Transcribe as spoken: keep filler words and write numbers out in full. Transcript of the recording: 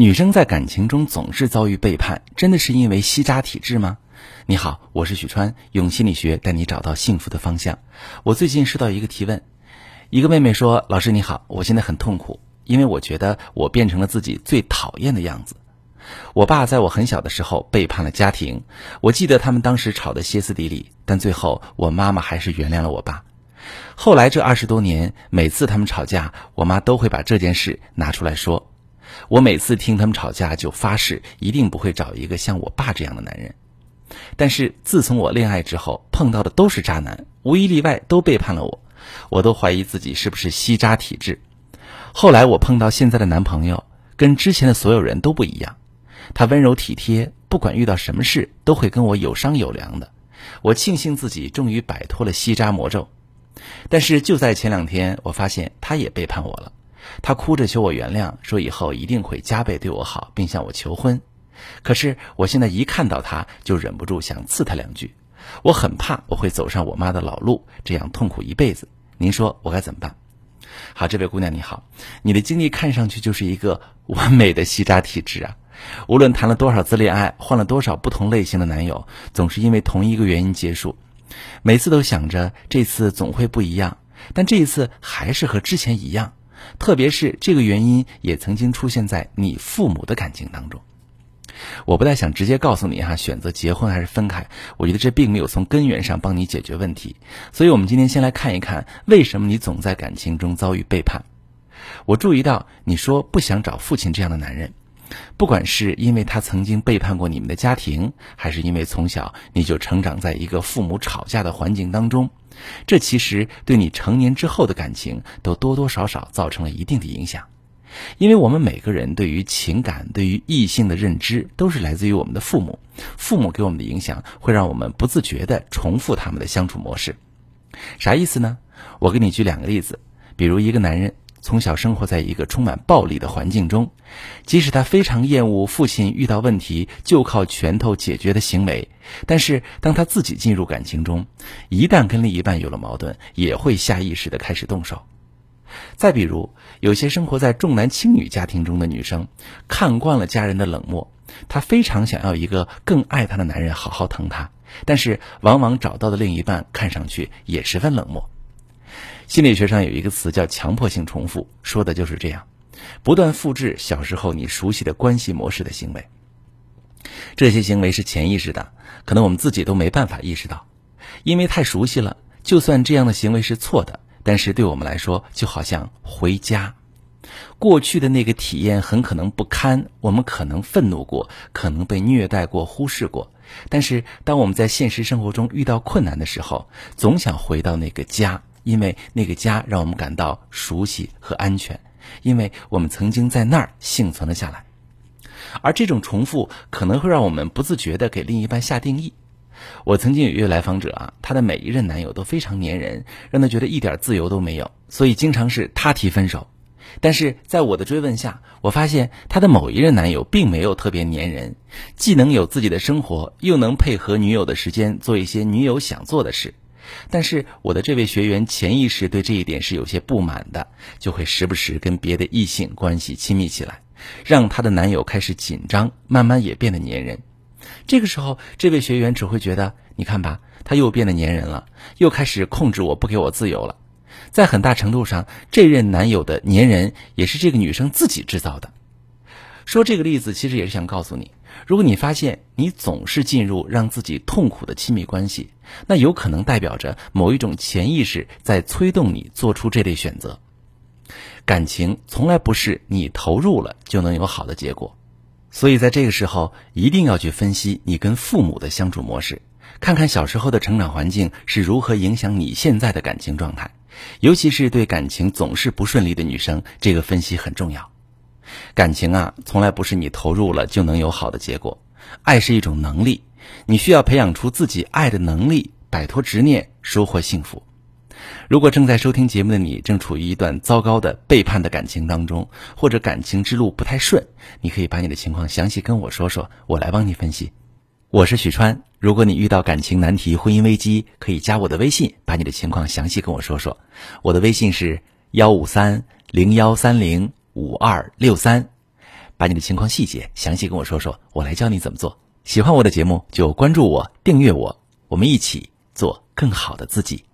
女生在感情中总是遭遇背叛，真的是因为吸渣体质吗？你好，我是许川，用心理学带你找到幸福的方向。我最近收到一个提问，一个妹妹说，老师你好，我现在很痛苦，因为我觉得我变成了自己最讨厌的样子。我爸在我很小的时候背叛了家庭，我记得他们当时吵得歇斯底里，但最后我妈妈还是原谅了我爸。后来这二十多年，每次他们吵架，我妈都会把这件事拿出来说。我每次听他们吵架就发誓一定不会找一个像我爸这样的男人，但是自从我恋爱之后，碰到的都是渣男，无一例外都背叛了我，我都怀疑自己是不是吸渣体质。后来我碰到现在的男朋友，跟之前的所有人都不一样，他温柔体贴，不管遇到什么事都会跟我有商有量的，我庆幸自己终于摆脱了吸渣魔咒。但是就在前两天，我发现他也背叛我了，他哭着求我原谅，说以后一定会加倍对我好，并向我求婚。可是我现在一看到他就忍不住想刺他两句，我很怕我会走上我妈的老路，这样痛苦一辈子，您说我该怎么办？好，这位姑娘你好，你的经历看上去就是一个完美的吸渣体质啊！无论谈了多少次恋爱，换了多少不同类型的男友，总是因为同一个原因结束，每次都想着这次总会不一样，但这一次还是和之前一样，特别是这个原因也曾经出现在你父母的感情当中。我不太想直接告诉你哈、啊，选择结婚还是分开，我觉得这并没有从根源上帮你解决问题，所以我们今天先来看一看为什么你总在感情中遭遇背叛。我注意到你说不想找父亲这样的男人，不管是因为他曾经背叛过你们的家庭，还是因为从小你就成长在一个父母吵架的环境当中，这其实对你成年之后的感情都多多少少造成了一定的影响。因为我们每个人对于情感，对于异性的认知都是来自于我们的父母，父母给我们的影响会让我们不自觉地重复他们的相处模式。啥意思呢？我给你举两个例子。比如一个男人从小生活在一个充满暴力的环境中，即使他非常厌恶父亲遇到问题就靠拳头解决的行为，但是当他自己进入感情中，一旦跟另一半有了矛盾，也会下意识地开始动手。再比如有些生活在重男轻女家庭中的女生，看惯了家人的冷漠，她非常想要一个更爱她的男人好好疼她，但是往往找到的另一半看上去也十分冷漠。心理学上有一个词叫强迫性重复，说的就是这样，不断复制小时候你熟悉的关系模式的行为。这些行为是潜意识的，可能我们自己都没办法意识到，因为太熟悉了，就算这样的行为是错的，但是对我们来说就好像回家，过去的那个体验很可能不堪，我们可能愤怒过，可能被虐待过，忽视过，但是当我们在现实生活中遇到困难的时候，总想回到那个家，因为那个家让我们感到熟悉和安全，因为我们曾经在那儿幸存了下来。而这种重复可能会让我们不自觉地给另一半下定义。我曾经有一位来访者啊，她的每一任男友都非常粘人，让她觉得一点自由都没有，所以经常是她提分手。但是在我的追问下，我发现她的某一任男友并没有特别粘人，既能有自己的生活，又能配合女友的时间做一些女友想做的事。但是我的这位学员潜意识对这一点是有些不满的，就会时不时跟别的异性关系亲密起来，让她的男友开始紧张，慢慢也变得粘人。这个时候这位学员只会觉得，你看吧，他又变得粘人了，又开始控制我，不给我自由了。在很大程度上，这任男友的粘人也是这个女生自己制造的。说这个例子其实也是想告诉你，如果你发现你总是进入让自己痛苦的亲密关系，那有可能代表着某一种潜意识在催动你做出这类选择。感情从来不是你投入了就能有好的结果，所以在这个时候一定要去分析你跟父母的相处模式，看看小时候的成长环境是如何影响你现在的感情状态，尤其是对感情总是不顺利的女生，这个分析很重要。感情啊，从来不是你投入了就能有好的结果，爱是一种能力，你需要培养出自己爱的能力，摆脱执念，收获幸福。如果正在收听节目的你正处于一段糟糕的背叛的感情当中，或者感情之路不太顺，你可以把你的情况详细跟我说说，我来帮你分析。我是许川，如果你遇到感情难题、婚姻危机，可以加我的微信，把你的情况详细跟我说说。我的微信是 一五三零一三零五二六三，把你的情况细节详细跟我说说，我来教你怎么做。喜欢我的节目就关注我，订阅我，我们一起做更好的自己。